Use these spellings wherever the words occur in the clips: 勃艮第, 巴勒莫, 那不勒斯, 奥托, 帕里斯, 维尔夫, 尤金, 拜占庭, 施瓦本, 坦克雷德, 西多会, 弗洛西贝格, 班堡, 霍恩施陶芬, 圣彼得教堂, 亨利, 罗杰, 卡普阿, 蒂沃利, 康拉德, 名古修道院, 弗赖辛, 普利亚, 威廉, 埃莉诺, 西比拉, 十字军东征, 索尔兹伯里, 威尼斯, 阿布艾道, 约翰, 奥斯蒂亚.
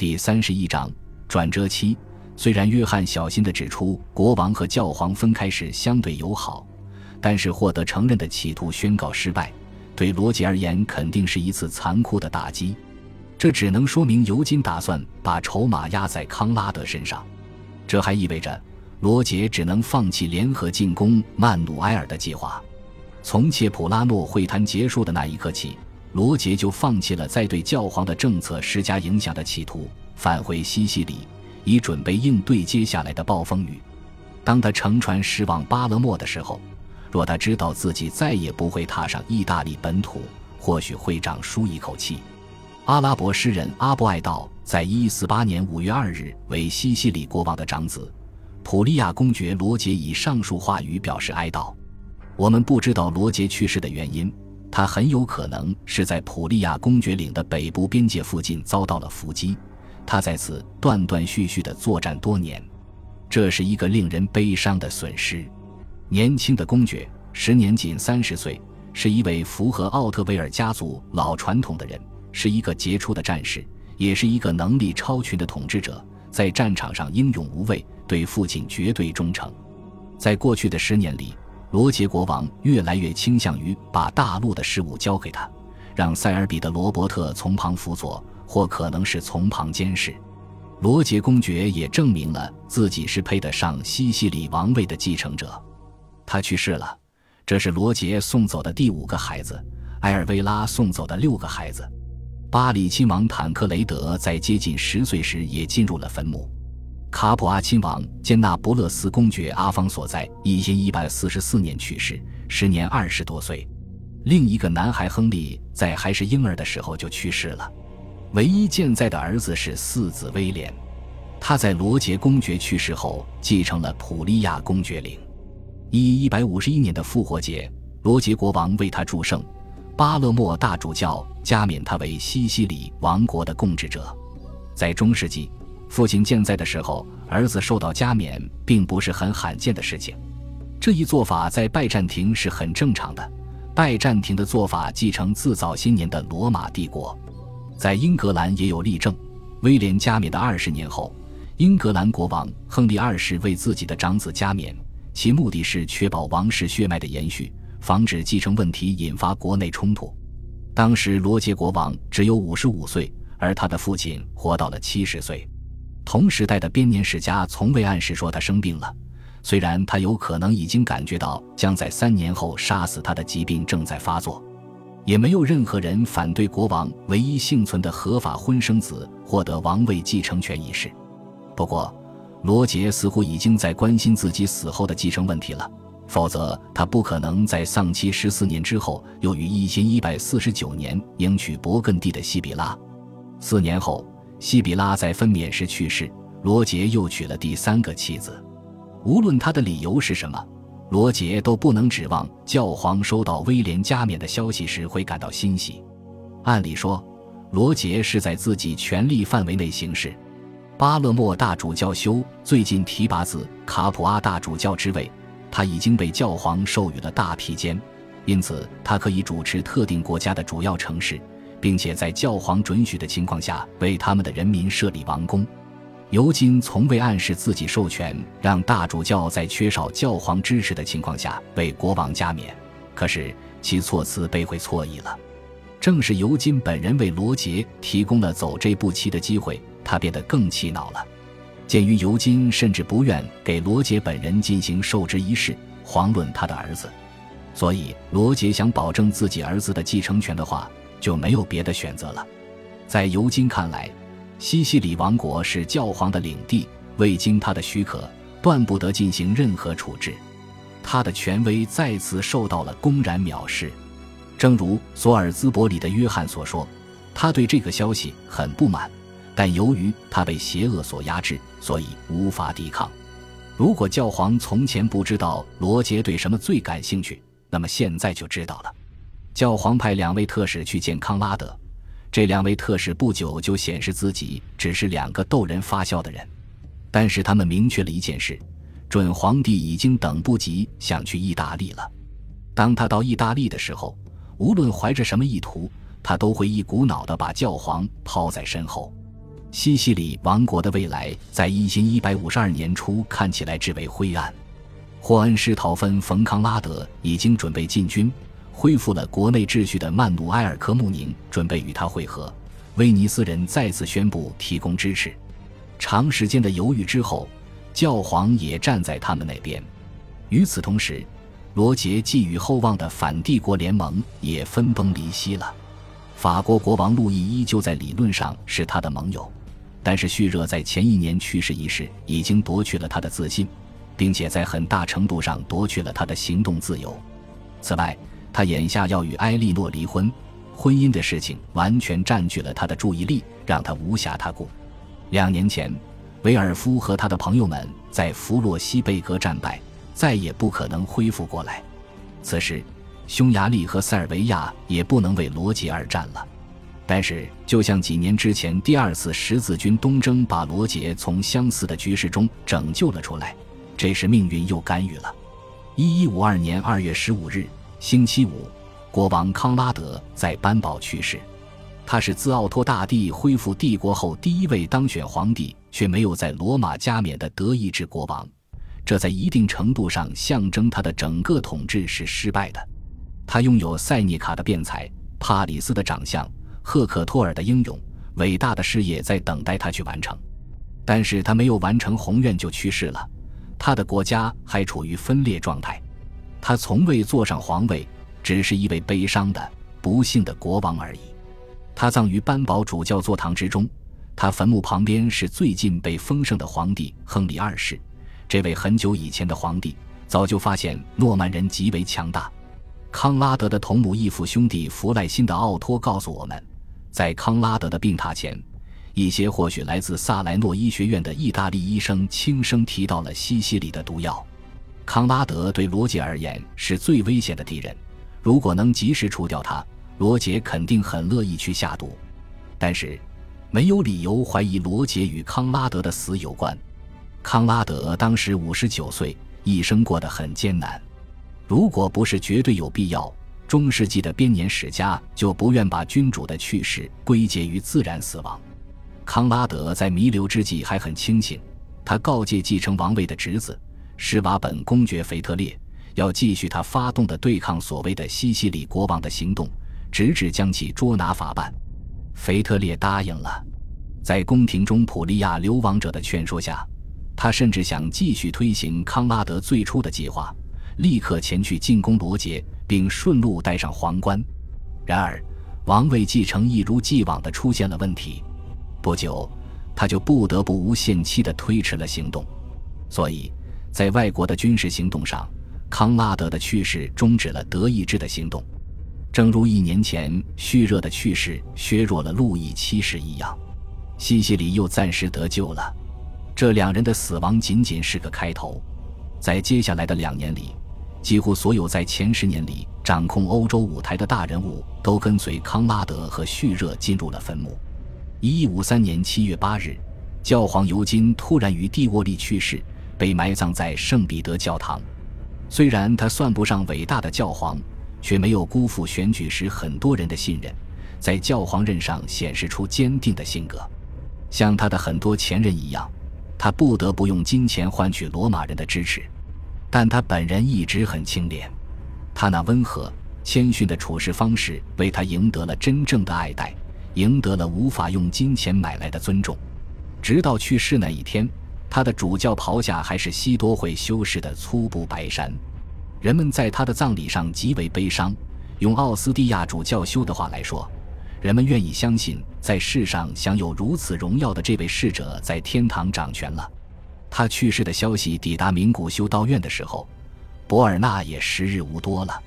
第31章转折期。虽然约翰小心地指出国王和教皇分开时相对友好，但是获得承认的企图宣告失败，对罗杰而言肯定是一次残酷的打击。这只能说明尤金打算把筹码压在康拉德身上，这还意味着罗杰只能放弃联合进攻曼努埃尔的计划。从切普拉诺会谈结束的那一刻起，罗杰就放弃了在对教皇的政策施加影响的企图，返回西西里，以准备应对接下来的暴风雨。当他乘船驶往巴勒莫的时候，若他知道自己再也不会踏上意大利本土，或许会长舒一口气。阿拉伯诗人阿布艾道在148年5月2日为西西里国王的长子普利亚公爵罗杰以上述话语表示哀悼。我们不知道罗杰去世的原因，他很有可能是在普利亚公爵领的北部边界附近遭到了伏击，他在此断断续续地作战多年，这是一个令人悲伤的损失。年轻的公爵，时年仅30岁，是一位符合奥特维尔家族老传统的人，是一个杰出的战士，也是一个能力超群的统治者，在战场上英勇无畏，对父亲绝对忠诚。在过去的10年里，罗杰国王越来越倾向于把大陆的事务交给他，让塞尔比的罗伯特从旁辅佐，或可能是从旁监视。罗杰公爵也证明了自己是配得上西西里王位的继承者。他去世了，这是罗杰送走的第5个孩子，埃尔维拉送走的6个孩子。巴里亲王坦克雷德在接近10岁时也进入了坟墓。卡普阿亲王兼那不勒斯公爵阿方索在1144年去世，时年20多岁。另一个男孩亨利在还是婴儿的时候就去世了。唯一健在的儿子是四子威廉，他在罗杰公爵去世后继承了普利亚公爵领。1151年的复活节，罗杰国王为他祝圣，巴勒莫大主教加冕他为西西里王国的共治者。在中世纪，父亲健在的时候儿子受到加冕并不是很罕见的事情，这一做法在拜占庭是很正常的。拜占庭的做法继承自早些年的罗马帝国，在英格兰也有例证。威廉加冕的20年后，英格兰国王亨利2世为自己的长子加冕，其目的是确保王室血脉的延续，防止继承问题引发国内冲突。当时罗杰国王只有55岁，而他的父亲活到了70岁。同时代的编年史家从未暗示说他生病了，虽然他有可能已经感觉到将在3年后杀死他的疾病正在发作。也没有任何人反对国王唯一幸存的合法婚生子获得王位继承权一事。不过罗杰似乎已经在关心自己死后的继承问题了，否则他不可能在丧期14年之后又于1149年迎娶勃艮第的西比拉。4年后，西比拉在分娩时去世，罗杰又娶了第3个妻子。无论他的理由是什么，罗杰都不能指望教皇收到威廉加冕的消息时会感到欣喜。按理说，罗杰是在自己权力范围内行事。巴勒莫大主教修最近提拔自卡普阿大主教之位，他已经被教皇授予了大披肩，因此他可以主持特定国家的主要城市，并且在教皇准许的情况下为他们的人民设立王宫。尤金从未暗示自己授权让大主教在缺少教皇支持的情况下为国王加冕，可是其措辞被会错意了。正是尤金本人为罗杰提供了走这步棋的机会，他变得更气恼了。鉴于尤金甚至不愿给罗杰本人进行授职仪式，遑论他的儿子，所以罗杰想保证自己儿子的继承权的话，就没有别的选择了。在尤金看来，西西里王国是教皇的领地，未经他的许可断不得进行任何处置，他的权威再次受到了公然藐视。正如索尔兹伯里的约翰所说，他对这个消息很不满，但由于他被邪恶所压制，所以无法抵抗。如果教皇从前不知道罗杰对什么最感兴趣，那么现在就知道了。教皇派2位特使去见康拉德，这2位特使不久就显示自己只是2个逗人发笑的人，但是他们明确了一件事，准皇帝已经等不及想去意大利了。当他到意大利的时候，无论怀着什么意图，他都会一股脑地把教皇抛在身后。西西里王国的未来在1152年初看起来至为灰暗。霍恩施陶芬冯康拉德已经准备进军，恢复了国内秩序的曼努埃尔科穆宁准备与他会合，威尼斯人再次宣布提供支持。长时间的犹豫之后，教皇也站在他们那边。与此同时，罗杰寄予厚望的反帝国联盟也分崩离析了。法国国王路易依旧在理论上是他的盟友，但是叙热在前一年去世一事已经夺去了他的自信，并且在很大程度上夺去了他的行动自由。此外，他眼下要与埃莉诺离婚，婚姻的事情完全占据了他的注意力，让他无暇他顾。2年前，维尔夫和他的朋友们在弗洛西贝格战败，再也不可能恢复过来。此时，匈牙利和塞尔维亚也不能为罗杰而战了。但是，就像几年之前第二次十字军东征把罗杰从相似的局势中拯救了出来，这时命运又干预了。1152年2月15日，星期五，国王康拉德在班堡去世。他是自奥托大帝恢复帝国后第一位当选皇帝却没有在罗马加冕的德意志国王，这在一定程度上象征他的整个统治是失败的。他拥有塞涅卡的辩才，帕里斯的长相，赫克托尔的英勇，伟大的事业在等待他去完成。但是他没有完成宏愿就去世了，他的国家还处于分裂状态。他从未坐上皇位，只是一位悲伤的不幸的国王而已。他葬于班堡主教座堂之中，他坟墓旁边是最近被封圣的皇帝亨利二世。这位很久以前的皇帝早就发现诺曼人极为强大。康拉德的同母异父兄弟弗赖辛的奥托告诉我们，在康拉德的病榻前，一些或许来自萨莱诺医学院的意大利医生轻声提到了西西里的毒药。康拉德对罗杰而言是最危险的敌人，如果能及时除掉他，罗杰肯定很乐意去下毒。但是没有理由怀疑罗杰与康拉德的死有关。康拉德当时59岁，一生过得很艰难。如果不是绝对有必要，中世纪的编年史家就不愿把君主的去世归结于自然死亡。康拉德在弥留之际还很清醒，他告诫继承王位的侄子施瓦本公爵腓特烈要继续他发动的对抗所谓的西西里国王的行动，直至将其捉拿法办。腓特烈答应了。在宫廷中普利亚流亡者的劝说下，他甚至想继续推行康拉德最初的计划，立刻前去进攻罗杰，并顺路戴上皇冠。然而，王位继承一如既往地出现了问题。不久，他就不得不无限期地推迟了行动。所以，在外国的军事行动上，康拉德的去世终止了德意志的行动，正如1年前叙热的去世削弱了路易七世一样，西西里又暂时得救了。这2人的死亡仅仅是个开头。在接下来的2年里，几乎所有在前10年里掌控欧洲舞台的大人物都跟随康拉德和叙热进入了坟墓。1153年7月8日，教皇尤金突然于蒂沃利去世，被埋葬在圣彼得教堂。虽然他算不上伟大的教皇，却没有辜负选举时很多人的信任，在教皇任上显示出坚定的性格。像他的很多前任一样，他不得不用金钱换取罗马人的支持，但他本人一直很清廉。他那温和谦逊的处事方式为他赢得了真正的爱戴，赢得了无法用金钱买来的尊重。直到去世那一天，他的主教袍下还是西多会修士的粗布白衫。人们在他的葬礼上极为悲伤，用奥斯蒂亚主教修的话来说，人们愿意相信在世上享有如此荣耀的这位逝者在天堂掌权了。他去世的消息抵达名古修道院的时候，博尔纳也时日无多了。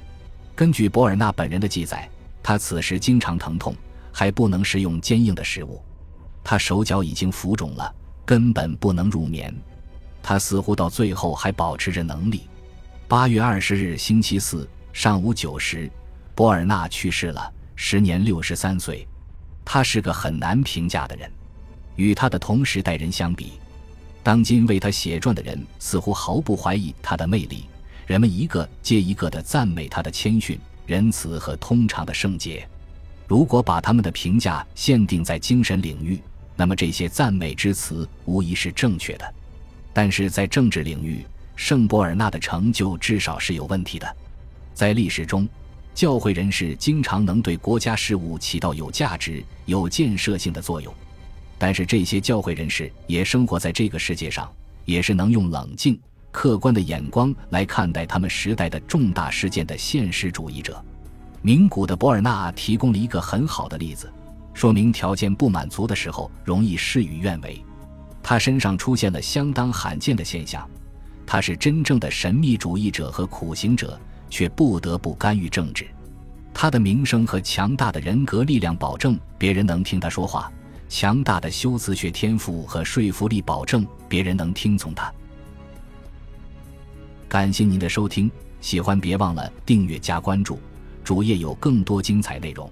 根据博尔纳本人的记载，他此时经常疼痛，还不能食用坚硬的食物，他手脚已经浮肿了，根本不能入眠。他似乎到最后还保持着能力。8月20日星期四上午9时，博尔纳去世了，时年63岁。他是个很难评价的人，与他的同时代人相比，当今为他写传的人似乎毫不怀疑他的魅力，人们一个接一个地赞美他的谦逊、仁慈和通常的圣洁。如果把他们的评价限定在精神领域，那么这些赞美之词无疑是正确的。但是在政治领域，圣伯尔纳的成就至少是有问题的。在历史中，教会人士经常能对国家事务起到有价值、有建设性的作用，但是这些教会人士也生活在这个世界上，也是能用冷静、客观的眼光来看待他们时代的重大事件的现实主义者。名古的伯尔纳提供了一个很好的例子，说明条件不满足的时候容易事与愿违。他身上出现了相当罕见的现象，他是真正的神秘主义者和苦行者，却不得不干预政治。他的名声和强大的人格力量保证别人能听他说话，强大的修辞学天赋和说服力保证别人能听从他。感谢您的收听，喜欢别忘了订阅加关注，主页有更多精彩内容。